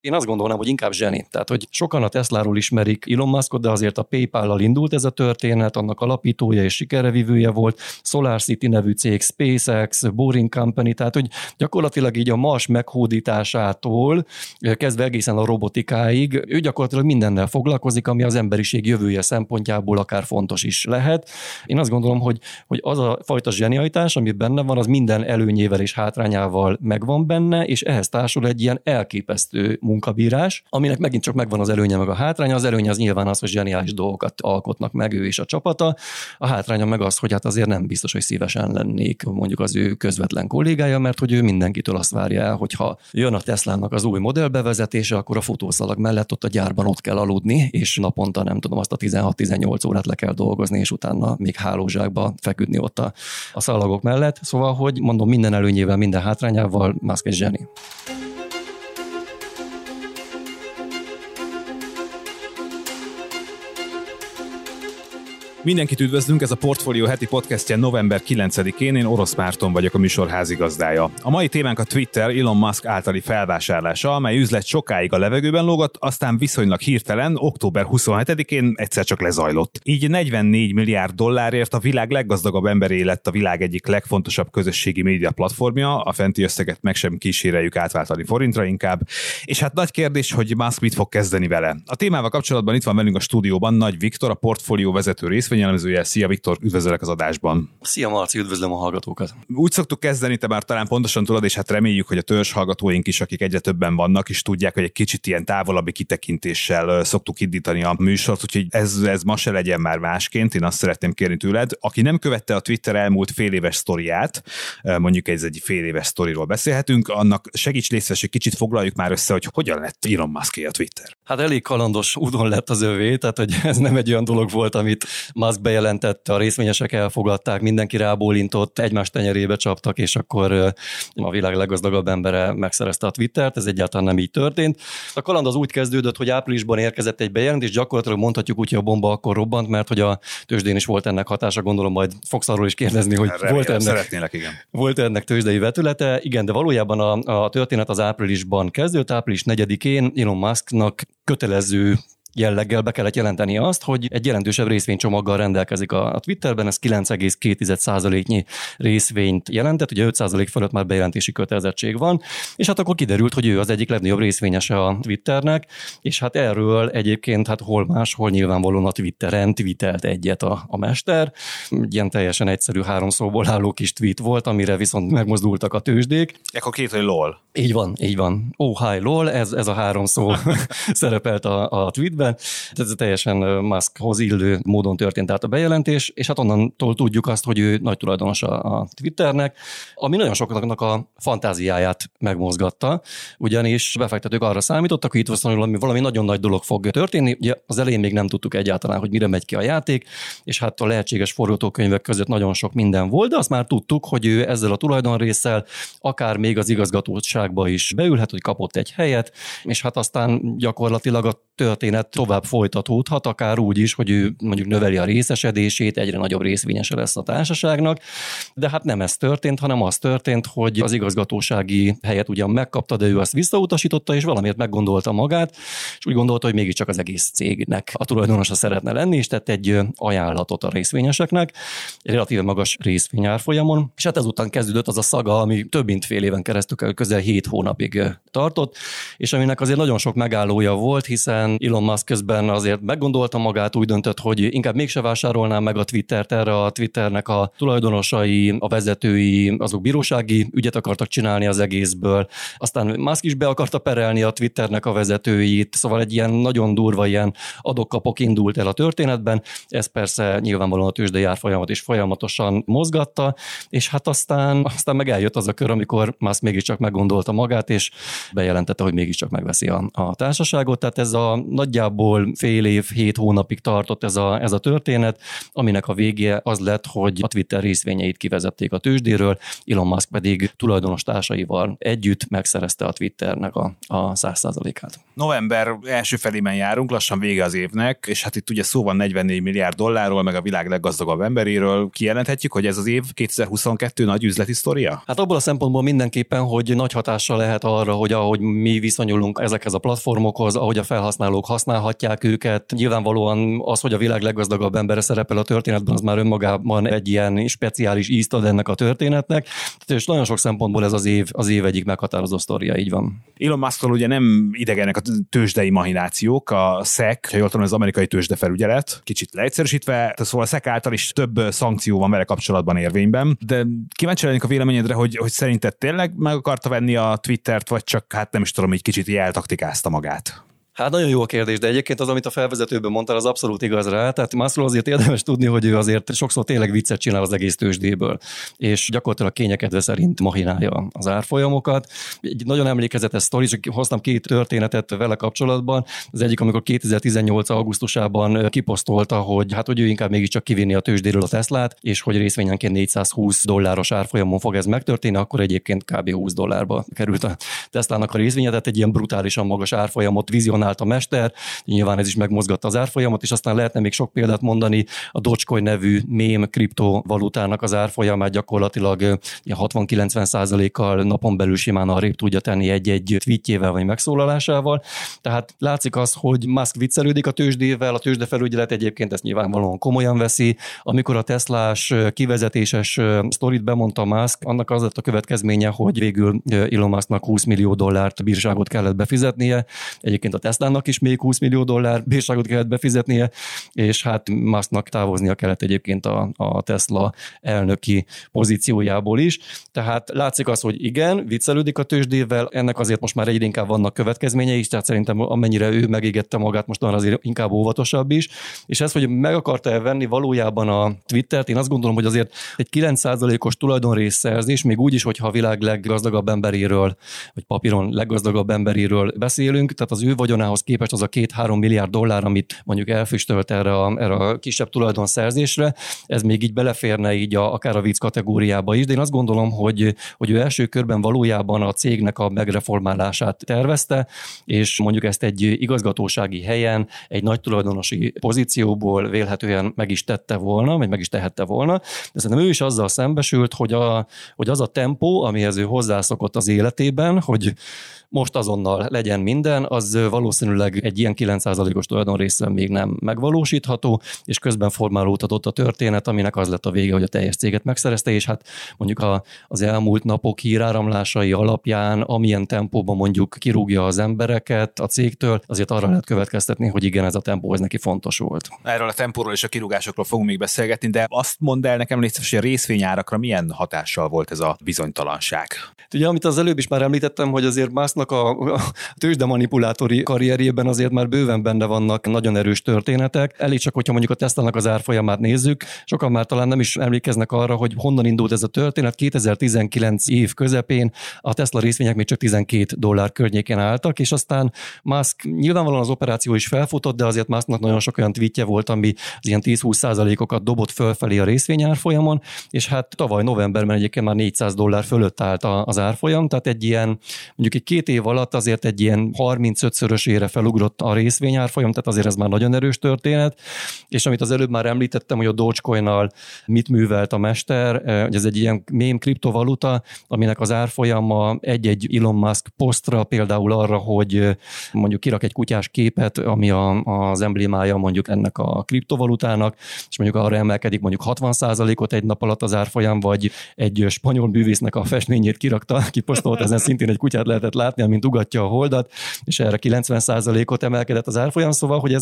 Én azt gondolnám, hogy inkább zseni. Tehát, hogy sokan a Tesláról ismerik Elon Muskot, de azért a PayPal-lal indult ez a történet, annak alapítója és sikerevivője volt, Solar City nevű cég, SpaceX, Boring Company, tehát, hogy gyakorlatilag így a Mars meghódításától kezdve egészen a robotikáig, ő gyakorlatilag mindennel foglalkozik, ami az emberiség jövője szempontjából akár fontos is lehet. Én azt gondolom, hogy az a fajta zsenialitás, ami benne van, az minden előnyével és hátrányával megvan benne, és ehhez társul egy ilyen elképesztő munkabírás, aminek megint csak megvan az előnye meg a hátránya. Az előnye az nyilván az, hogy zseniális dolgokat alkotnak meg ő és a csapata. A hátránya meg az, hogy hát azért nem biztos, hogy szívesen lennék mondjuk az ő közvetlen kollégája, mert hogy ő mindenkitől azt várja el, hogyha jön a Teslának az új modell bevezetése, akkor a futószalag mellett ott a gyárban ott kell aludni, és naponta nem tudom, azt a 16-18 órát le kell dolgozni, és utána még hálózsákba feküdni ott a szalagok mellett. Szóval, hogy mondom, minden előnyével, minden hátrányával Musk egy zseni. Mindenkit üdvözlünk, ez a Portfolio heti podcastje november 9-én, én Orosz Márton vagyok, a műsor házigazdája. A mai témánk a Twitter Elon Musk általi felvásárlása, amely üzlet sokáig a levegőben lógott, aztán viszonylag hirtelen, október 27-én egyszer csak lezajlott. Így $44 milliárd a világ leggazdagabb emberé lett a világ egyik legfontosabb közösségi média platformja, a fenti összeget meg sem kíséreljük átváltani forintra inkább, és hát nagy kérdés, hogy Musk mit fog kezdeni vele. A témával kapcsolatban itt van velünk a stúdióban Nagy Viktor, a Portfolio vezető részvényelemzője. Szia Viktor, üdvözöllek az adásban. Szia Marci, üdvözlöm a hallgatókat. Úgy szoktuk kezdeni, te már talán pontosan tudod, és hát reméljük, hogy a törzs hallgatóink is, akik egyre többen vannak, is tudják, hogy egy kicsit ilyen távolabbi kitekintéssel szoktuk indítani a műsort, úgyhogy ez ma se legyen már másként, én azt szeretném kérni tőled. Aki nem követte a Twitter elmúlt fél éves sztoriát, mondjuk ez egy fél éves sztoriról beszélhetünk, annak segíts létszés, egy kicsit foglaljuk már össze, hogy hogyan lett Elon Muské a Twitter. Hát elég kalandos úton lett az övé, tehát hogy ez nem egy olyan dolog volt, amit Musk bejelentette, a részvényesek elfogadták, mindenki rábólintott, egymás tenyerébe csaptak, és akkor a világ leggazdagabb embere megszerezte a Twittert, ez egyáltalán nem így történt. A kaland az úgy kezdődött, hogy áprilisban érkezett egy bejelentés, gyakorlatilag mondhatjuk úgy, hogy a bomba akkor robbant, mert hogy a tőzsdén is volt ennek hatása, gondolom majd fogsz arról is kérdezni, hogy volt ennek tőzsdei vetülete. Igen, de valójában a történet az áprilisban kezdődött, április 4-én Elon Musknak kötelező jelleggel be kellett jelenteni azt, hogy egy jelentősebb részvénycsomaggal rendelkezik a Twitterben, ez 9,2%-nyi részvényt jelentett, ugye 5% fölött már bejelentési kötelezettség van, és hát akkor kiderült, hogy ő az egyik legnagyobb részvényese a Twitternek, és hát erről egyébként hát hol máshol nyilvánvalóan a Twitteren tweetelt egyet a mester. Ilyen teljesen egyszerű három szóból álló kis tweet volt, amire viszont megmozdultak a tőzsdék. Ekkor két, hogy lol. Így van. Oh, hi, lol, ez a három szó szerepelt a tweetben. Tehát ez teljesen Muskhoz illő módon történt át a bejelentés, és hát onnantól tudjuk azt, hogy ő nagy tulajdonos a Twitternek, ami nagyon sokaknak a fantáziáját megmozgatta, ugyanis befektetők arra számítottak, hogy itt valami nagyon nagy dolog fog történni. Ugye az elején még nem tudtuk egyáltalán, hogy mire megy ki a játék, és hát a lehetséges forgatókönyvek között nagyon sok minden volt, de azt már tudtuk, hogy ő ezzel a tulajdonrésszel akár még az igazgatóságba is beülhet, hogy kapott egy helyet, és hát aztán gyakorlatilag a történet tovább folytatódhat, akár úgy is, hogy ő mondjuk növeli a részesedését, egyre nagyobb részvényese lesz a társaságnak, de hát nem ez történt, hanem az történt, hogy az igazgatósági helyet ugyan megkapta, de ő azt visszautasította, és valamiért meggondolta magát, és úgy gondolta, hogy mégiscsak az egész cégnek a tulajdonosa szeretne lenni, és tett egy ajánlatot a részvényeseknek, egy relatíve magas részvényárfolyamon, és hát ezután kezdődött az a szaga, ami több mint fél éven keresztül, közel 7 hónapig tartott, és aminek azért nagyon sok megállója volt, hiszen Elon Musk közben azért meggondolta magát, úgy döntött, hogy inkább mégse vásárolná meg a Twittert, erre a Twitternek a tulajdonosai, a vezetői, azok bírósági ügyet akartak csinálni az egészből. Aztán Musk is be akarta perelni a Twitternek a vezetőit, szóval egy ilyen nagyon durva ilyen adok-kapok indult el a történetben. Ez persze nyilvánvalóan a tőzsdei árfolyamat is folyamatosan mozgatta, és hát aztán meg eljött az a kör, amikor Musk mégiscsak meggondolta magát, és bejelentette, hogy mégiscsak megveszi a társaságot. Tehát ez a nagyjából fél év, 7 hónapig tartott ez a történet, aminek a vége az lett, hogy a Twitter részvényeit kivezették a tőzsdéről, Elon Musk pedig tulajdonostársaival együtt megszerezte a Twitternek a 100%-át. November első felében járunk, lassan vége az évnek, és hát itt ugye szó van $44 milliárd, meg a világ leggazdagabb emberéről. Kijelenthetjük, hogy ez az év 2022 nagy üzleti sztoria? Hát abból a szempontból mindenképpen, hogy nagy hatással lehet arra, hogy ahogy mi viszonyulunk ezekhez a platformokhoz, ahogy a felhasználók használhatják őket. Nyilvánvalóan az, hogy a világ leggazdagabb embere szerepel a történetben, az már önmagában egy ilyen speciális ízt ad ennek a történetnek. És nagyon sok szempontból ez az év egyik meghatározó sztoria, így van. Elon Musktól ugye nem idegenek a tőzsdei mahinációk, a SEC, ha jól tudom, az amerikai tőzsdefelügyelet, kicsit leegyszerűsítve, szóval a SEC által is több szankció van vele kapcsolatban érvényben, de kíváncsi lennék a véleményedre, hogy szerinted tényleg meg akarta venni a Twittert, vagy csak hát nem is tudom, egy kicsit eltaktikázta magát? Hát nagyon jó a kérdés, de egyébként az, amit a felvezetőben mondtál, az abszolút igaz rá. Tehát Muskról azért érdemes tudni, hogy ő azért sokszor tényleg viccet csinál az egész tőzsdéből, és gyakorlatilag kényekedve szerint mahinálja az árfolyamokat. Egy nagyon emlékezetes sztori, és hoztam 2 történetet vele kapcsolatban. Az egyik, amikor 2018. augusztusában kiposztolta, hogy hát, hogy ő inkább mégiscsak kivinni a tőzsdéről a Teslát, és hogy részvényenként $420 árfolyamon fog ez megtörténni, akkor egyébként kb. $20 került a Teslának a részvénye, tehát egy ilyen brutálisan magas árfolyamot vizionál a mester, nyilván ez is megmozgatta az árfolyamot, és aztán lehetne még sok példát mondani, a Dogecoin nevű mém kriptovalutának az árfolyamát gyakorlatilag ilyen 60-90%-kal napon belül simán arrébb tudja tenni egy-egy tweetjével vagy megszólalásával. Tehát látszik az, hogy Musk viccelődik a tőzsdével, a tőzsdefelügyelet egyébként ezt nyilvánvalóan komolyan veszi. Amikor a Teslás kivezetéses sztorit bemondta Musk, annak az lett a következménye, hogy végül Elon Musknak $20 millió bírságot kellett befizetnie. Egyébként a Teslának is még $20 millió bírságot kellett befizetnie, és hát Musknak távoznia kellett egyébként a Tesla elnöki pozíciójából is. Tehát látszik az, hogy igen, viccelődik a tőzsdével, ennek azért most már egyre inkább vannak következményei is, tehát szerintem amennyire ő megégette magát, most már azért inkább óvatosabb is. És ez, hogy meg akarta venni valójában a Twittert, én azt gondolom, hogy azért egy 9%-os tulajdonrészszerzés, még úgy is, hogyha a világ leggazdagabb emberéről, vagy papíron leggazdagabb emberéről beszélünk, tehát az ő vagyonához képest az a $2-3 milliárd, amit mondjuk elfüstölt erre a kisebb tulajdonszerzésre, ez még így beleférne így akár a vicc kategóriába is, de én azt gondolom, hogy ő első körben valójában a cégnek a megreformálását tervezte, és mondjuk ezt egy igazgatósági helyen, egy nagy tulajdonosi pozícióból vélhetően meg is tette volna, vagy meg is tehette volna, de szerintem ő is azzal szembesült, hogy az a tempó, amihez ő hozzászokott az életében, hogy most azonnal legyen minden, az valószínűleg egy ilyen 9%-os tulajdonrészben még nem megvalósítható, és közben formálódhatott a történet, aminek az lett a vége, hogy a teljes céget megszerezte, és hát mondjuk az elmúlt napok híráramlásai alapján, amilyen tempóban mondjuk kirúgja az embereket a cégtől, azért arra lehet következtetni, hogy igen, ez a tempó, ez neki fontos volt. Erről a tempóról és a kirúgásokról fogunk még beszélgetni, de azt mondd el nekem, hogy a részvényárakra milyen hatással volt ez a bizonytalanság? Ugye, amit az előbb is már említettem, hogy azért Musknak a tőzsdemanipulátori karrierjében azért már bőven benne vannak nagyon erős történetek. Elég csak, hogyha mondjuk a Teslának az árfolyamát nézzük, sokan már talán nem is emlékeznek arra, hogy honnan indult ez a történet. 2019 év közepén a Tesla részvények még csak $12 környékén álltak, és aztán Musk nyilvánvalóan az operáció is felfutott, de azért Musknak nagyon sok olyan tweetje volt, ami az ilyen 10-20%-okat dobott fölfelé a részvényárfolyamon, és hát tavaly novemberben egyébként már $400 fölött állt az árfolyam, tehát egy ilyen, mondjuk egy 2 év alatt azért egy ilyen 35-szörösére felugrott a részvényárfolyam, tehát azért ez már nagyon erős történet, és amit az előbb már említettem, hogy a Dogecoinnal mit művelt a mester, hogy ez egy ilyen mém kriptovaluta, aminek az árfolyama egy-egy Elon Musk posztra, például arra, hogy mondjuk kirak egy kutyás képet, ami az emblémája mondjuk ennek a kriptovalutának, és mondjuk arra emelkedik mondjuk 60%-ot egy nap alatt az árfolyam, vagy egy spanyol művésznek a festményét kirakta, kiposztolt, ezen szintén egy kutyát lehetett látni, amint ugatja a holdat, és erre 90%-ot emelkedett az árfolyam, szóval, hogy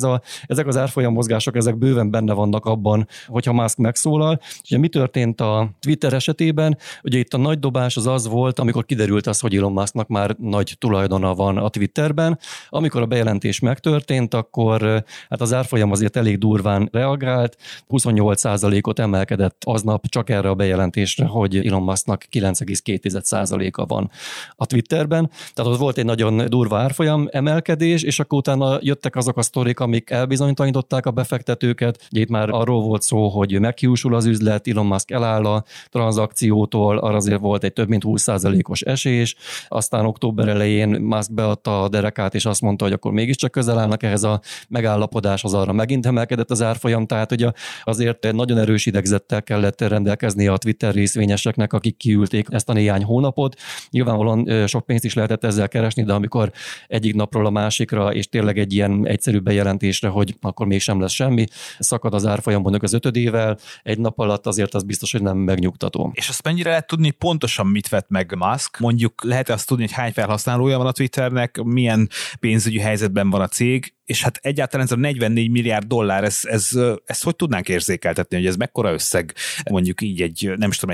ezek az árfolyam mozgások, ezek bőven benne vannak abban, hogyha Musk megszólal. Ugye mi történt a Twitter esetében? Ugye itt a nagy dobás az az volt, amikor kiderült az, hogy Elon Musknak már nagy tulajdona van a Twitterben. Amikor a bejelentés megtörtént, akkor hát az árfolyam azért elég durván reagált, 28%-ot emelkedett aznap csak erre a bejelentésre, hogy Elon Musknak 9,2%-a van a Twitterben. Tehát ott volt egy nagyon durva árfolyam emelkedés, befektetés, és akkor utána jöttek azok a sztorik, amik elbizonytalanították a befektetőket. Ugye itt már arról volt szó, hogy meghiúsul az üzlet, Elon Musk eláll a tranzakciótól, arra azért volt egy több mint 20%-os esés, aztán október elején Musk beadta a derekát, és azt mondta, hogy akkor mégiscsak közel állnak ehhez a megállapodáshoz, arra megint emelkedett az árfolyam, tehát ugye azért nagyon erős idegzettel kellett rendelkezni a Twitter részvényeseknek, akik kiülték ezt a néhány hónapot. Nyilvánvalóan sok pénzt is lehetett ezzel keresni, de amikor egyik napról a másikra, és tényleg egy ilyen egyszerű bejelentésre, hogy akkor mégsem lesz semmi, szakad az árfolyamban az ötödével, egy nap alatt azért az biztos, hogy nem megnyugtató. És azt mennyire lehet tudni, pontosan mit vett meg Musk? Mondjuk lehet azt tudni, hogy hány felhasználója van a Twitternek, milyen pénzügyi helyzetben van a cég, és hát egyáltalán ez a 44 milliárd dollár, ezt hogy tudnánk érzékeltetni, hogy ez mekkora összeg, mondjuk így egy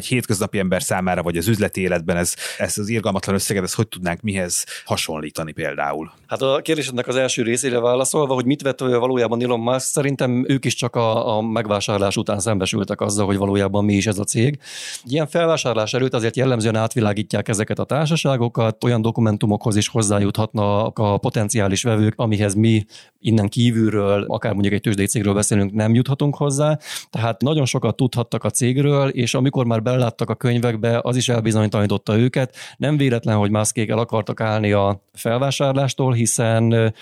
hétköznapi ember számára, vagy az üzleti életben ez az irgalmatlan összeget, ezt hogy tudnánk mihez hasonlítani például? Hát a kérdésednek az első részére válaszolva, hogy mit vett valójában Elon Musk, szerintem ők is csak a megvásárlás után szembesültek azzal, hogy valójában mi is ez a cég. Ilyen felvásárlás előtt azért jellemzően átvilágítják ezeket a társaságokat, olyan dokumentumokhoz is hozzájuthatnak a potenciális vevők, amihez mi innen kívülről, akár mondjuk egy tőzsdei cégről beszélünk, nem juthatunk hozzá. Tehát nagyon sokat tudhattak a cégről, és amikor már beleláttak a könyvekbe, az is elbizonytalanította őket. Nem véletlen, hogy Muskék el akartak állni a felvásárlástól, hiszen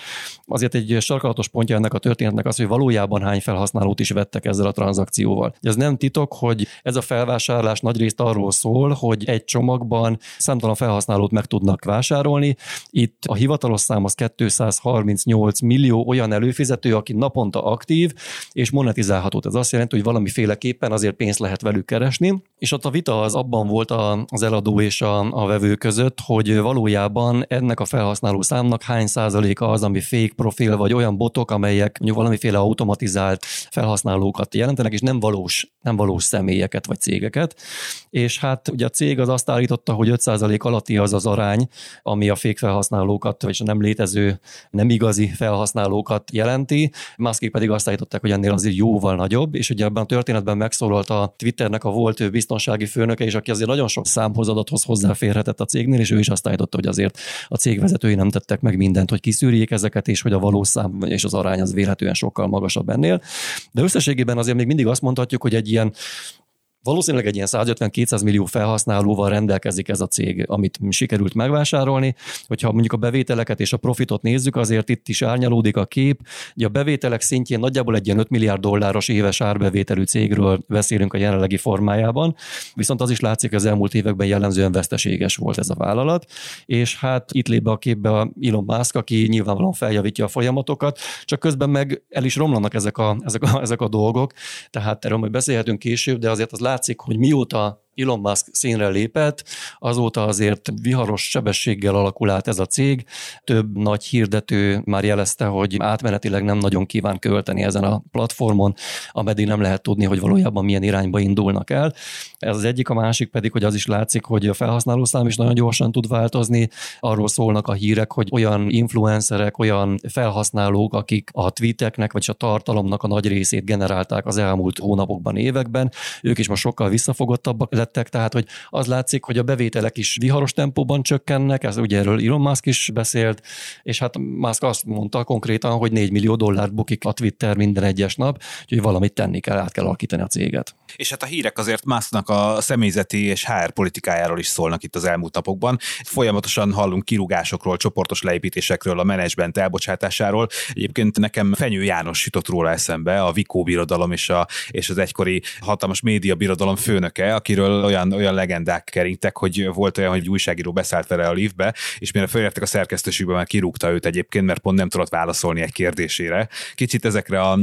azért egy sarkalatos pontja ennek a történetnek az, hogy valójában hány felhasználót is vettek ezzel a tranzakcióval. Ez nem titok, hogy ez a felvásárlás nagyrészt arról szól, hogy egy csomagban számtalan felhasználót meg tudnak vásárolni. Itt a hivatalos szám az 238 millió olyan előfizető, aki naponta aktív és monetizálható. Ez azt jelenti, hogy valamiféleképpen azért pénzt lehet velük keresni, és ott a vita az abban volt az eladó és a vevő között, hogy valójában ennek a felhasználó számnak hány százaléka az, ami fake profil, vagy olyan botok, amelyek valamiféle automatizált felhasználókat jelentenek, és nem valós személyeket vagy cégeket. És hát ugye a cég az azt állította, hogy 5% alatti az az arány, ami a fake felhasználókat, vagy a nem létező, nem igazi felhasználókat jelenti, Muskék pedig azt állították, hogy ennél azért jóval nagyobb, és ugye ebben a történetben megszólalt a Twitternek a volt biztonsági főnöke, és aki azért nagyon sok számhoz, adathoz hozzáférhetett a cégnél, és ő is azt állította, hogy azért a cégvezetői nem tettek meg mindent, hogy kiszűrjék ezeket, és hogy a valós szám és az arány az véletlenül sokkal magasabb ennél. De összességében azért még mindig azt mondhatjuk, hogy valószínűleg egy ilyen 150-200 millió felhasználóval rendelkezik ez a cég, amit sikerült megvásárolni. Hogyha mondjuk a bevételeket és a profitot nézzük, azért itt is árnyalódik a kép. Ugye a bevételek szintjén nagyjából egy ilyen 5 milliárd dolláros éves árbevételű cégről beszélünk a jelenlegi formájában, viszont az is látszik, hogy az elmúlt években jellemzően veszteséges volt ez a vállalat, és hát itt lép be a képbe Elon Musk, aki nyilvánvalóan feljavítja a folyamatokat, csak közben meg el is romlanak ezek a dolgok, tehát erről majd beszélhetünk később, de azért az látszik, hogy mióta Elon Musk színre lépett, azóta azért viharos sebességgel alakul át ez a cég. Több nagy hirdető már jelezte, hogy átmenetileg nem nagyon kíván költeni ezen a platformon, ameddig nem lehet tudni, hogy valójában milyen irányba indulnak el. Ez az egyik, a másik pedig, hogy az is látszik, hogy a felhasználószám is nagyon gyorsan tud változni. Arról szólnak a hírek, hogy olyan influencerek, olyan felhasználók, akik a tweeteknek, vagy a tartalomnak a nagy részét generálták az elmúlt hónapokban, években, ők is most sokkal visszafogottabbak. Tehát, hogy az látszik, hogy a bevételek is viharos tempóban csökkennek, ez ugye erről Elon Musk is beszélt, és hát Musk azt mondta konkrétan, hogy 4 millió dollárt bukik a Twitter minden egyes nap, úgyhogy valamit tenni kell, át kell alakítani a céget. És hát a hírek azért Musknak a személyzeti és HR politikájáról is szólnak itt az elmúlt napokban. Folyamatosan hallunk kirúgásokról, csoportos leépítésekről, a menedzsment elbocsátásáról. Egyébként nekem Fenyő János jutott róla eszembe, a Vikó birodalom és az egykori hatalmas média birodalom főnöke, akiről olyan legendák keringtek, hogy volt olyan, hogy újságíró beszállt vele a liftbe, és mire felértek a szerkesztőségbe, már kirúgta őt egyébként, mert pont nem tudott válaszolni egy kérdésére. Kicsit ezekre a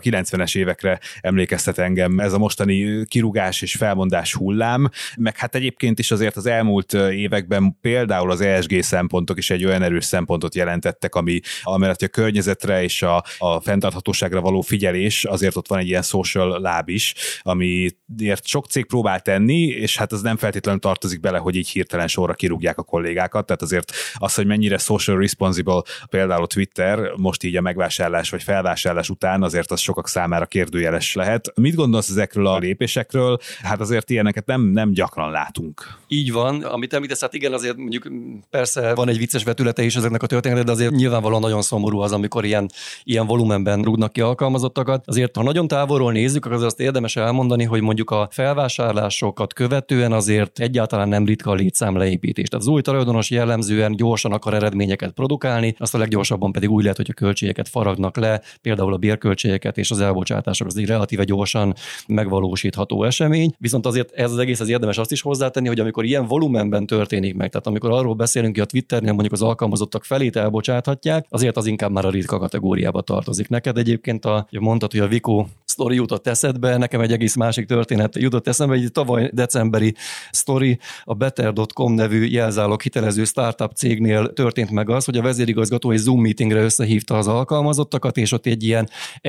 90-es évekre emlékeztet engem ez a mostani kirúgás és felmondás hullám, meg hát egyébként is azért az elmúlt években például az ESG szempontok is egy olyan erős szempontot jelentettek, ami amellett a környezetre és a fenntarthatóságra való figyelés, azért ott van egy ilyen social láb is, amiért sok cég próbál tenni, menni, és hát az nem feltétlenül tartozik bele, hogy így hirtelen sorra kirúgják a kollégákat, tehát azért az, hogy mennyire social responsible például Twitter most így a megvásárlás vagy felvásárlás után, azért az sokak számára kérdőjeles lehet. Mit gondolsz ezekről a lépésekről? Hát azért ilyeneket nem gyakran látunk. Így van, amit említesz, hát igen, azért mondjuk persze van egy vicces vetülete is ezeknek a történetek, de azért nyilvánvalóan nagyon szomorú az, amikor ilyen volumenben rúgnak ki alkalmazottakat. Azért, ha nagyon távolról nézzük, akkor azt érdemes elmondani, hogy mondjuk a felvásárlásokat követően azért egyáltalán nem ritka a létszámleépítés. Tehát az új tulajdonos jellemzően gyorsan akar eredményeket produkálni, azt a leggyorsabban pedig úgy lehet, hogy a költségeket faragnak le, például a bérköltségeket és az elbocsátások, az egy relatíve gyorsan megvalósítható esemény. Viszont azért ez az egész az érdemes azt is hozzátenni, hogy amikor ilyen volumenben történik meg, tehát amikor arról beszélünk, hogy a Twitternél mondjuk az alkalmazottak felét elbocsáthatják, azért az inkább már a ritka kategóriába tartozik. Neked egyébként mondtad, hogy a Vico sztori jutott eszedbe, nekem egy egész másik történet jutott eszembe, egy tavaly decemberi sztori, a Better.com nevű jelzálog hitelező startup cégnél történt meg az, hogy a vezérigazgató egy Zoom meetingre összehívta az alkalmazottakat, és ott egy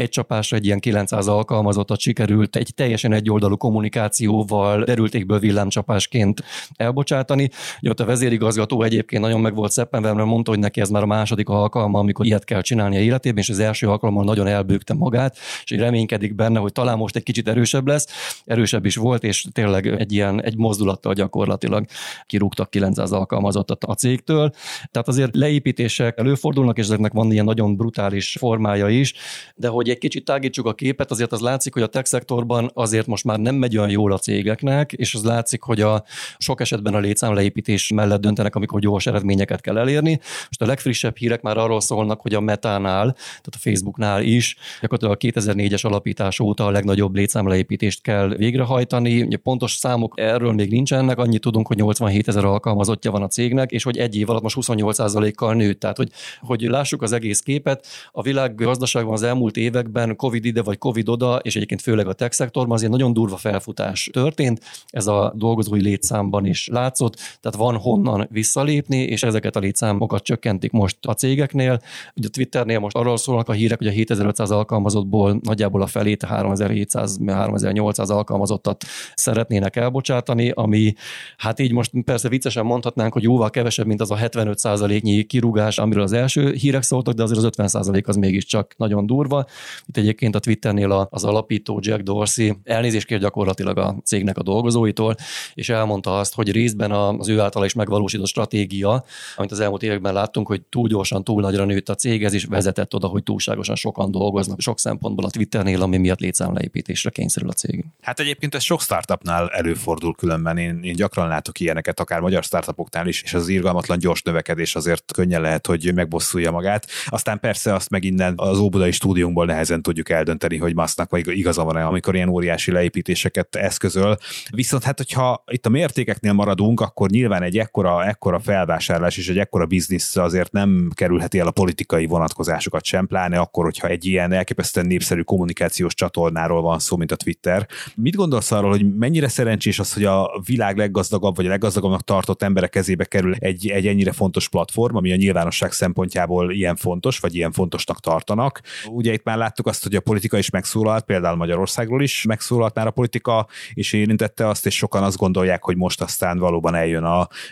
csapásra 900 alkalmazottat sikerült egy teljesen egyoldalú kommunikációval derültékből villámcsapásként elbocsátani. Ott a vezérigazgató egyébként nagyon meg volt szeppenve, mert mondta, hogy neki ez már a második alkalma, amikor ilyet kell csinálni a életében, és az első alkalommal nagyon elbőgte magát, és reménykedik benne, hogy talán most egy kicsit erősebb lesz. Erősebb is volt, és tényleg egy mozdulattal gyakorlatilag kirúgtak 900 alkalmazottat a cégtől. Tehát azért leépítések előfordulnak, és ezeknek van ilyen nagyon brutális formája is, de hogy egy kicsit tágítsuk a képet, azért az látszik, hogy a tech szektorban azért most már nem megy olyan jól a cégeknek, és az látszik, hogy a sok esetben a létszámleépítés mellett döntenek, amikor gyors eredményeket kell elérni. Most a legfrissebb hírek már arról szólnak, hogy a Metánál, tehát a Facebooknál is gyakorlatilag a 2004-es alapítás óta a legnagyobb létszámleépítést kell végrehajtani. Ugye pontos számok erről még nincsenek, annyit tudunk, hogy 87 000 alkalmazottja van a cégnek, és hogy egy év alatt most 28%-kal nőtt. Tehát, hogy lássuk az egész képet, a világgazdaságban az elmúlt években Covid ide vagy Covid oda, és egyébként főleg a tech szektorban azért nagyon durva felfutás történt, ez a dolgozói létszámban is látszott, tehát van honnan visszalépni, és ezeket a létszámokat csökkentik most a cégeknél. Ugye a Twitternél most arról szólnak a hírek, hogy a 7500 alkalmazottból nagyjából a felét, 3700-3800 alkalmazottat szeretnének elbocsátani, ami hát így most persze viccesen mondhatnánk, hogy jóval kevesebb, mint az a 75%-nyi kirúgás, amiről az első hírek szóltak, de azért az 50% az mégiscsak nagyon durva. Itt egyébként a Twitternél az alapító Jack Dorsey elnézést kér gyakorlatilag a cégnek a dolgozóitól, és elmondta azt, hogy részben az ő általa is megvalósított stratégia, amit az elmúlt években láttunk, hogy túl gyorsan, túl nagyra nőtt a cég, ez is vezetett oda, hogy túlságosan sokan dolgoznak sok szempontból a Twitternél, ami miatt létszámleépítésre kényszerül a cég. Hát egyébként ez sok startupnál előfordul különben, én gyakran látok ilyeneket, akár magyar startupoknál is, és az irgalmatlan gyors növekedés azért könnyen lehet, hogy megbosszulja magát. Aztán persze azt meg innen az óbudai stúdiumból nehezen tudjuk eldönteni, hogy Musknak vagy igaza van-e, amikor ilyen óriási leépítéseket eszközöl. Viszont hát, hogyha itt a mértékeknél maradunk, akkor nyilván egy ekkora felvásárlás és egy ekkora biznisz azért nem kerülheti el a politikai vonatkozásokat sem, pláne akkor, hogyha egy ilyen elképesztően népszerű kommunikációs csatornáról van szó, mint a Twitter. Mit gondolsz arról, hogy mennyire szerencsés az, hogy a világ leggazdagabb vagy a leggazdagabbnak tartott emberek kezébe kerül egy ennyire fontos platform, ami a nyilvánosság szempontjából ilyen fontos, vagy ilyen fontosnak tartanak? Ugye itt már láttuk azt, hogy a politika is megszólalt, például Magyarországról is megszólalt már a politika, és érintette azt, és sokan azt gondolják, hogy most aztán valóban eljön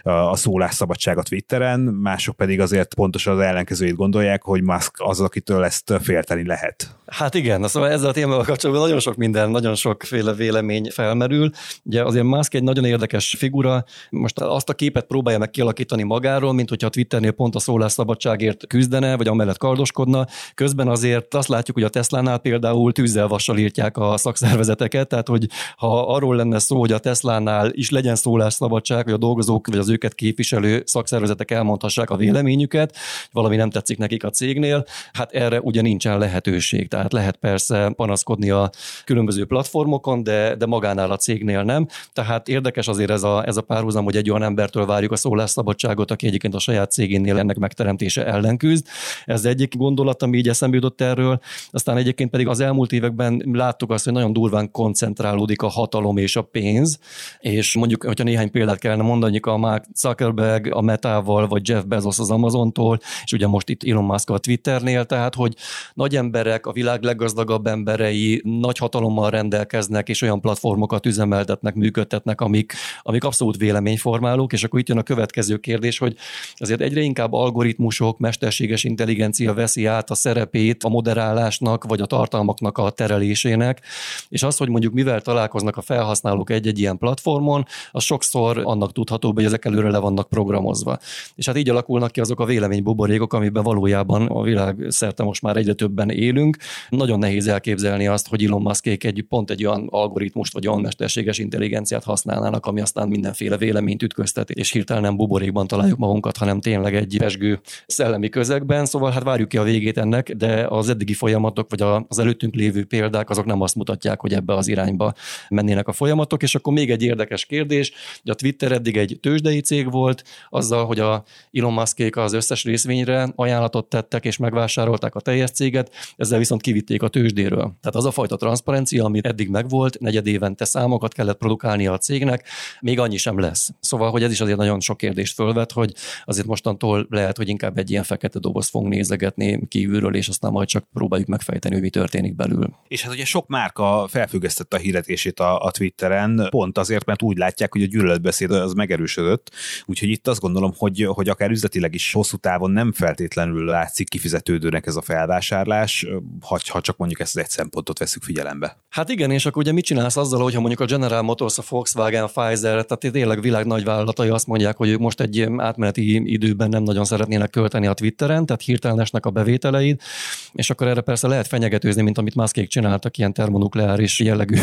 a szólásszabadság a Twitteren, mások pedig azért pontosan az ellenkezőjét gondolják, hogy Musk az, akitől ezt félteni lehet. Hát igen, szóval ezzel a témával kapcsolatban nagyon sok minden, nagyon sokféle vélemény felmerül. Ugye azért Musk egy nagyon érdekes figura, most azt a képet próbálja meg kialakítani magáról, mint hogyha a Twitternél pont a szólásszabadságért küzdene, vagy amellett kardoskodna. Közben azért azt látjuk, hogy a Teslánál például tűzzel vassal írtják a szakszervezeteket, tehát hogy ha arról lenne szó, hogy a Teslánál is legyen szólásszabadság, hogy a dolgozók vagy az őket képviselő szakszervezetek elmondhassák a véleményüket, valami nem tetszik nekik a cégnél, hát erre ugye nincsen lehetőség. Tehát lehet persze panaszkodni a különböző platformokon, de magánál a cégnél nem. Tehát érdekes azért ez a párhuzam, hogy egy olyan embertől várjuk a szólásszabadságot, aki egyébként a saját cégénél ennek megteremtése ellen küzd. Ez egyik gondolat, ami így eszembe jutott erről. Aztán egyébként pedig az elmúlt években láttuk azt, hogy nagyon durván koncentrálódik a hatalom és a pénz, és mondjuk, hogyha néhány példát kellene mondani, a Mark Zuckerberg a Metával, vagy Jeff Bezos az Amazontól, és ugye most itt Elon Musk a Twitternél, tehát hogy nagy emberek, a világ leggazdagabb emberei nagy hatalommal rendelkeznek, és olyan platformokat üzemeltetnek, működtetnek, amik abszolút véleményformálók, és akkor itt jön a következő kérdés, hogy azért egyre inkább algoritmusok, mesterséges intelligencia veszi át a szerepét a moderálásnak, vagy a tartalmaknak a terelésének, és az, hogy mondjuk mivel találkoznak a felhasználók egy-egy ilyen platformon, az sokszor annak tudható, hogy ezek előre le vannak programozva. És hát így alakulnak ki azok a véleménybuborékok, amiben valójában a világ szerte most már egyre többen élünk. Nagyon nehéz elképzelni azt, hogy Elon Muskék pont egy olyan algoritmust, vagy olyan mesterséges intelligenciát használnának, ami aztán mindenféle véleményt ütköztet, és hirtelen nem buborékban találjuk magunkat, hanem tényleg egy pesgő szellemi közegben. Szóval hát várjuk ki a végét ennek, de az eddigi folyamatok, vagy az előttünk lévő példák, azok nem azt mutatják, hogy ebbe az irányba mennének a folyamatok. És akkor még egy érdekes kérdés, hogy a Twitter eddig egy tőzsdei cég volt, azzal, hogy a Elon Muskék az összes részvényre ajánlatot tettek, és megvásárolták a teljes céget, ezzel viszont kivitték a tőzsdéről. Tehát az a fajta transzparencia, ami eddig megvolt, negyedévente számokat kellett produkálnia a cégnek, még annyi sem lesz. Szóval, hogy ez is azért nagyon sok kérdést fölvet, hogy azért mostantól lehet, hogy inkább egy ilyen fekete dobozt fogunk nézegetni kívülről, és aztán majd csak próbáljuk megfejteni, hogy mi történik belül. És hát ugye sok márka felfüggesztette a hirdetését a Twitteren, pont azért, mert úgy látják, hogy a gyűlöletbeszéd az megerősödött. Úgyhogy itt azt gondolom, hogy akár üzletileg is hosszú távon nem feltétlenül látszik kifizetődőnek ez a felvásárlás, ha csak mondjuk ezt az egy szempontot veszük figyelembe. Hát igen, és akkor ugye mit csinálsz azzal, hogyha mondjuk a General Motors, a Volkswagen, Pfizer, tehát tényleg világ nagyvállalatai azt mondják, hogy ők most egy átmeneti időben nem nagyon szeretnének költeni a Twitteren, tehát hirtelen esnek a bevételeid, és akkor erre persze lehet fenyegetőzni, mint amit Muskék csináltak, ilyen termonukleáris jellegű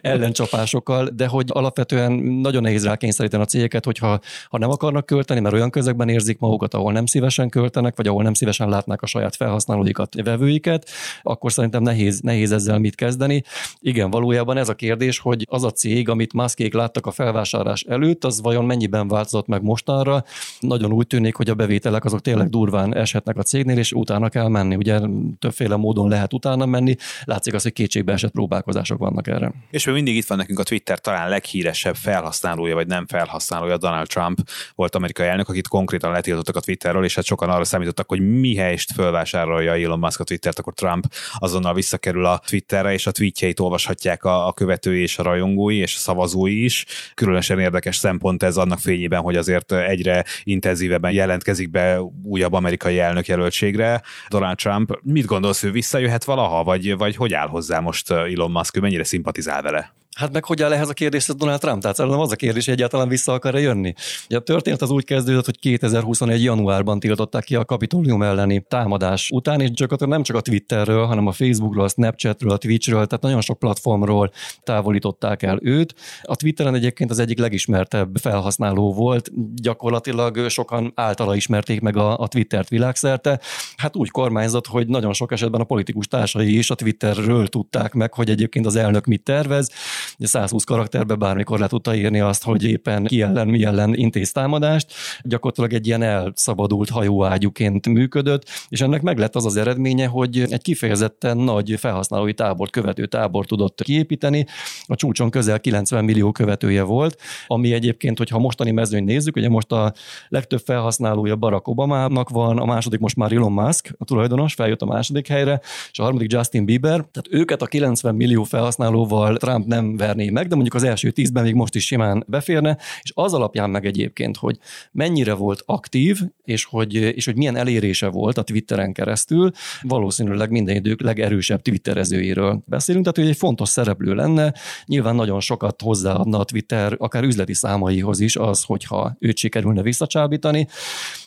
ellencsapásokkal, de hogy alapvetően nagyon nehéz rákényszeríteni a cégeket, hogyha nem akarnak költeni, mert olyan közegben érzik magukat, ahol nem szívesen költenek, vagy ahol nem szívesen látnák a saját felhasználóikat, vevőiket, akkor szerintem nehéz ezzel mit kezdeni. Igen, valójában ez a kérdés, hogy az a cég, amit Muskék láttak a felvásárlás előtt, az vajon mennyiben változott meg mostanra? Nagyon úgy tűnik, hogy a bevételek azok tényleg durván eshetnek a cégnél, és utána kell menni. Ugye többféle módon lehet utána menni. Látszik az, hogy kétségbeesett próbálkozások vannak erre. És még mindig itt van nekünk a Twitter talán leghíresebb felhasználója, vagy nem felhasználója, Donald Trump volt amerikai elnök, akit konkrétan letiltottak a Twitterről, és hát sokan arra számítottak, hogy mihelyest felvásárolja Elon Musk a Twittert, akkor Trump azonnal visszakerül a Twitterre, és a tweetjeit olvashatják a követői és a rajongói és a szavazói is. Különösen érdekes szempont ez annak fényében, hogy azért egyre intenzívebben jelentkezik be újabb amerikai elnökjelöltségre Donald Trump. Mit gondolsz, ő visszajöhet valaha, vagy hogy áll hozzá most Elon Musk, ő mennyire szimpatizál vele? Hát meg hogy áll ehhez a kérdéshez Donald Trump? Tehát szerintem az a kérdés, hogy egyáltalán vissza akar-e jönni. Ugye a történet az úgy kezdődött, hogy 2021. januárban tiltották ki a Kapitolium elleni támadás után, és gyakorlatilag nem csak a Twitterről, hanem a Facebookról, a Snapchatről, a Twitchről, tehát nagyon sok platformról távolították el őt. A Twitteren egyébként az egyik legismertebb felhasználó volt, gyakorlatilag sokan általa ismerték meg a Twittert világszerte. Hát úgy kormányzott, hogy nagyon sok esetben a politikus társai is a Twitterről tudták meg, hogy egyébként az elnök mit tervez. 120 karakterbe bármikor le tudta írni azt, hogy éppen mi ellen intéz támadást, gyakorlatilag egy ilyen elszabadult hajóágyuként működött, és ennek meg lett az eredménye, hogy egy kifejezetten nagy felhasználói tábort, követő tábort tudott kiépíteni, a csúcson közel 90 millió követője volt, ami egyébként, hogyha mostani mezőny nézzük, ugye most a legtöbb felhasználója Barack Obamának van, a második most már Elon Musk, a tulajdonos, feljött a második helyre, és a harmadik Justin Bieber, tehát őket a 90 millió felhasználóval Trump nem verné meg, de mondjuk az első 10-ben még most is simán beférne, és az alapján meg egyébként, hogy mennyire volt aktív, és hogy milyen elérése volt a Twitteren keresztül, valószínűleg minden idők legerősebb twitterezőjéről beszélünk, tehát hogy egy fontos szereplő lenne, nyilván nagyon sokat hozzáadna a Twitter, akár üzleti számaihoz is az, hogyha őt sikerülne visszacsábítani,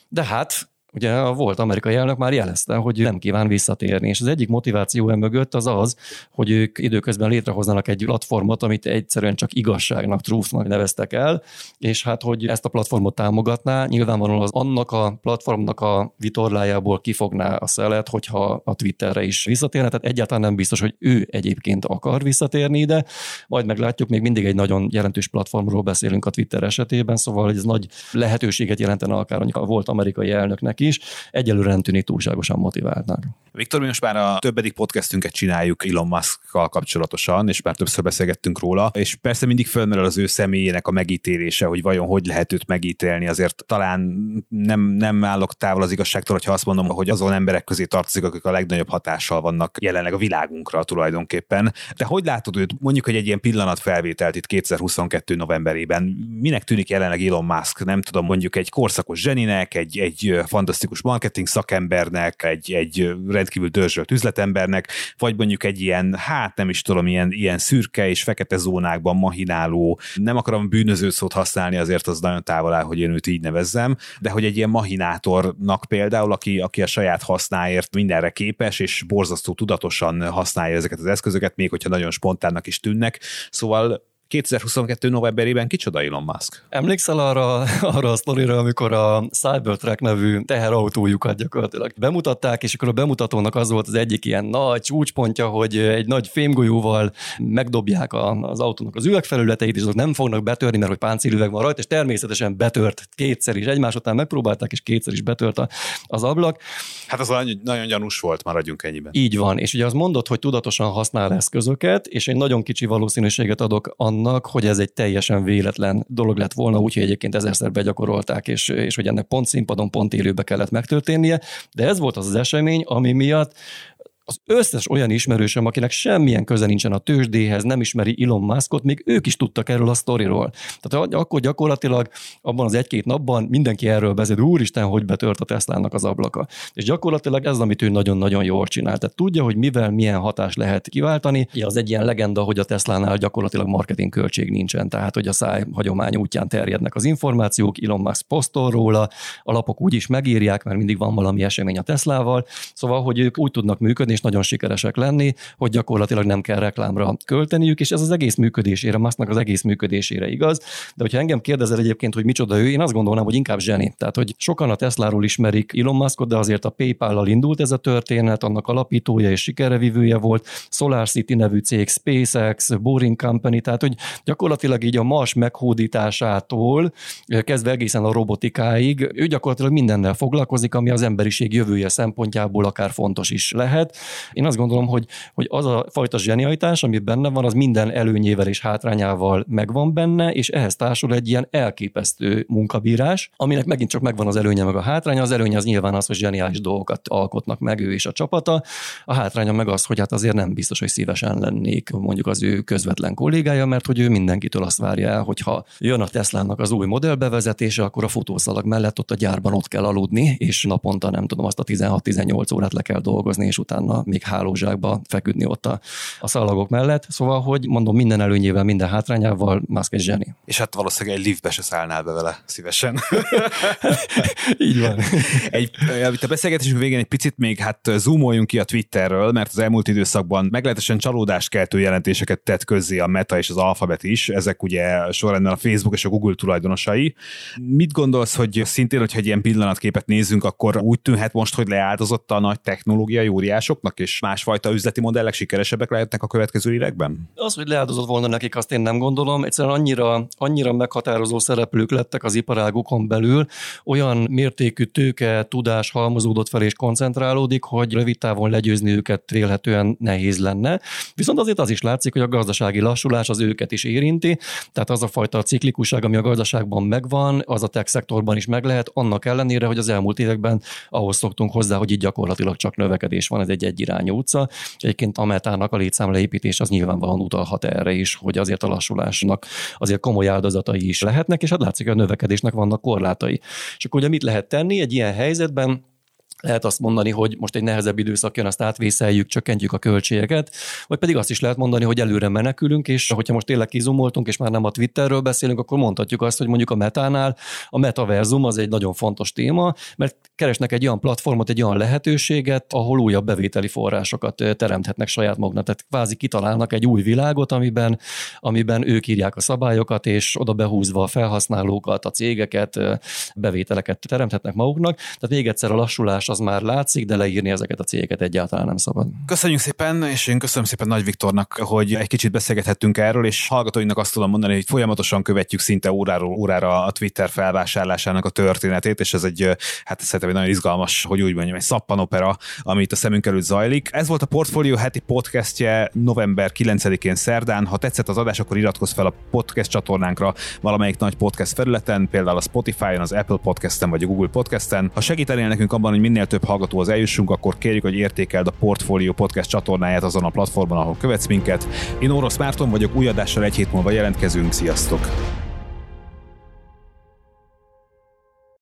de hát ugye a volt amerikai elnök már jelezte, hogy nem kíván visszatérni, és az egyik motiváció mögött az, hogy ők időközben létrehoznának egy platformot, amit egyszerűen csak igazságnak, truthnak neveztek el, és hát, hogy ezt a platformot támogatná, nyilvánvalóan az annak a platformnak a vitorlájából kifogná a szelet, hogyha a Twitterre is visszatérne, tehát egyáltalán nem biztos, hogy ő egyébként akar visszatérni ide, majd meglátjuk, még mindig egy nagyon jelentős platformról beszélünk a Twitter esetében, szóval ez nagy lehetőséget jelentene akár a volt amerikai elnöknek embernek is, egyelőre nem tűnik túlságosan motiváltnak. Viktor, mi most már a többedik podcastünket csináljuk Elon Muskkal kapcsolatosan, és már többször beszélgettünk róla, és persze mindig fölmerül az ő személyének a megítélése, hogy vajon hogy lehet őt megítélni, azért talán nem állok távol az igazságtól, hogyha azt mondom, hogy azon emberek közé tartozik, akik a legnagyobb hatással vannak jelenleg a világunkra tulajdonképpen. De hogy látod őt, mondjuk, hogy egy ilyen pillanatfelvételt itt 2022. novemberében, minek tűnik jelenleg Elon Musk? Nem tudom, mondjuk egy korszakos zseninek, egy fantasztikus marketing szakembernek, egy rendkívül dörzsölt üzletembernek, vagy mondjuk egy ilyen, hát nem is tudom, ilyen szürke és fekete zónákban mahináló, nem akarom bűnöző szót használni, azért az nagyon távol áll, hogy én őt így nevezzem, de hogy egy ilyen mahinátornak például, aki a saját hasznáért mindenre képes, és borzasztó tudatosan használja ezeket az eszközöket, még hogyha nagyon spontánnak is tűnnek. Szóval 2022. novemberében kicsoda Elon Musk? Emlékszel arra a sztorira, amikor a Cybertruck nevű teherautójukat gyakorlatilag bemutatták, és akkor a bemutatónak az volt az egyik ilyen nagy csúcspontja, hogy egy nagy fémgolyóval megdobják az autónak az üvegfelületeit, és azok nem fognak betörni, mert hogy páncélüveg van rajta, és természetesen betört kétszer is. Egymás után megpróbálták, és kétszer is betört az ablak. Hát az nagyon gyanús volt, maradjunk ennyiben. Így van, és ugye az mondott, hogy tudatosan használ eszközöket, és én nagyon kicsi valószínűséget adok hogy ez egy teljesen véletlen dolog lett volna, úgyhogy egyébként ezerszer begyakorolták, és hogy ennek pont színpadon, pont élőbe kellett megtörténnie, de ez volt az esemény, ami miatt az összes olyan ismerősöm, akinek semmilyen köze nincsen a tőzsdéhez, nem ismeri Elon Muskot, még ők is tudtak erről a sztoriról. Tehát akkor gyakorlatilag abban az egy-két napban mindenki erről beszél, úristen, hogy betört a Teslának az ablaka. És gyakorlatilag ez, amit ő nagyon-nagyon jól csinál. Tehát tudja, hogy mivel milyen hatás lehet kiváltani. Az egy ilyen legenda, hogy a Teslánál gyakorlatilag marketing költség nincsen, tehát hogy a szájhagyomány útján terjednek az információk, Elon Musk posztol róla, a lapok úgy is megírják, mert mindig van valami esemény a Teslával, szóval hogy ők úgy tudnak működni, nagyon sikeresek lenni, hogy gyakorlatilag nem kell reklámra költeniük, és ez az egész működésére, Musknak az egész működésére igaz, de hogyha engem kérdezel egyébként, hogy micsoda ő, én azt gondolnám, hogy inkább zseni. Tehát, hogy sokan a Tesláról ismerik Elon Muskot, de azért a PayPal-lal indult ez a történet, annak alapítója és sikerrevívője volt, Solar City nevű cég, SpaceX, Boring Company, tehát, hogy gyakorlatilag így a Mars meghódításától kezdve egészen a robotikáig, ő gyakorlatilag mindennel foglalkozik, ami az emberiség jövője szempontjából akár fontos is lehet. Én azt gondolom, hogy az a fajta zsenialitás, ami benne van, az minden előnyével és hátrányával megvan benne, és ehhez társul egy ilyen elképesztő munkabírás, aminek megint csak megvan az előnye meg a hátránya. Az előnye az nyilván az, hogy zseniális dolgokat alkotnak meg ő és a csapata, a hátránya meg az, hogy hát azért nem biztos, hogy szívesen lennék mondjuk az ő közvetlen kollégája, mert hogy ő mindenkitől azt várja el, hogy ha jön a Teslának az új modell bevezetése, akkor a futószalag mellett ott a gyárban ott kell aludni, és naponta nem tudom, azt a 16-18 órát le kell dolgozni, és utána még hálózsákba feküdni ott a szalagok mellett. Szóval, hogy mondom, minden előnyével, minden hátrányával Musk egy zseni. És hát valószínűleg egy liftbe se szállnál be vele szívesen. Így van. A beszélgetésünk végén egy picit még hát zoomoljunk ki a Twitterről, mert az elmúlt időszakban meglehetősen csalódást keltő jelentéseket tett közzé a Meta és az Alphabet is. Ezek ugye sorrendben a Facebook és a Google tulajdonosai. Mit gondolsz, hogy szintén, hogyha egy ilyen pillanatképet nézzünk, akkor úgy tűnhet most, hogy leáldozott a nagy technológiai óriásoknak, és másfajta üzleti modellek sikeresebbek lehetnek a következő években? Az, hogy leáldozott volna nekik, azt én nem gondolom. Egyszerűen annyira meghatározó szereplők lettek az iparágukon belül, olyan mértékű tőke, tudás halmozódott fel és koncentrálódik, hogy rövid távon legyőzni őket vélhetően nehéz lenne. Viszont azért az is látszik, hogy a gazdasági lassulás az őket is érinti, tehát az a fajta ciklikusság, ami a gazdaságban megvan, az a tech szektorban is meg lehet, annak ellenére, hogy az elmúlt években ahhoz szoktunk hozzá, hogy itt gyakorlatilag csak növekedés van, ez egy irányú utca. Egyébként a Metának a létszámleépítés az nyilvánvalóan utalhat erre is, hogy azért a lassulásnak azért komoly áldozatai is lehetnek, és hát látszik, hogy a növekedésnek vannak korlátai. És akkor ugye mit lehet tenni egy ilyen helyzetben? Lehet azt mondani, hogy most egy nehezebb időszak jön, azt átvészeljük, csökkentjük a költségeket, vagy pedig azt is lehet mondani, hogy előre menekülünk, és hogyha most tényleg kizumoltunk, és már nem a Twitterről beszélünk, akkor mondhatjuk azt, hogy mondjuk a Metánál a metaverzum az egy nagyon fontos téma, mert keresnek egy olyan platformot, egy olyan lehetőséget, ahol újabb bevételi forrásokat teremthetnek saját maguknak. Tehát kvázi kitalálnak egy új világot, amiben ők írják a szabályokat, és oda behúzva a felhasználókat, a cégeket, bevételeket teremthetnek maguknak. Tehát még egyszer a lassulás mozgás az már látszik, de leírni ezeket a cégeket egyáltalán nem szabad. Köszönjük szépen, és én köszönöm szépen Nagy Viktornak, hogy egy kicsit beszélgethettünk erről, és hallgatóinknak azt tudom mondani, hogy folyamatosan követjük szinte óráról órára a Twitter felvásárlásának a történetét, és ez egy, hát szerintem egy nagyon izgalmas, hogy úgy mondjam, egy szappanopera, amit a szemünk előtt zajlik. Ez volt a Portfolio heti podcastje november 9-én szerdán. Ha tetszett az adás, akkor iratkozz fel a podcast csatornánkra valamelyik nagy podcast felületen, például a Spotify-on, az Apple Podcasten vagy a Google Podcasten. Ha segítenél nekünk abban, hogy minél több hallgatóhoz eljussunk, akkor kérjük, hogy értékeld a Portfolio Podcast csatornáját azon a platformon, ahol követsz minket. Én Orosz Márton vagyok, új adással egy hét múlva jelentkezünk. Sziasztok!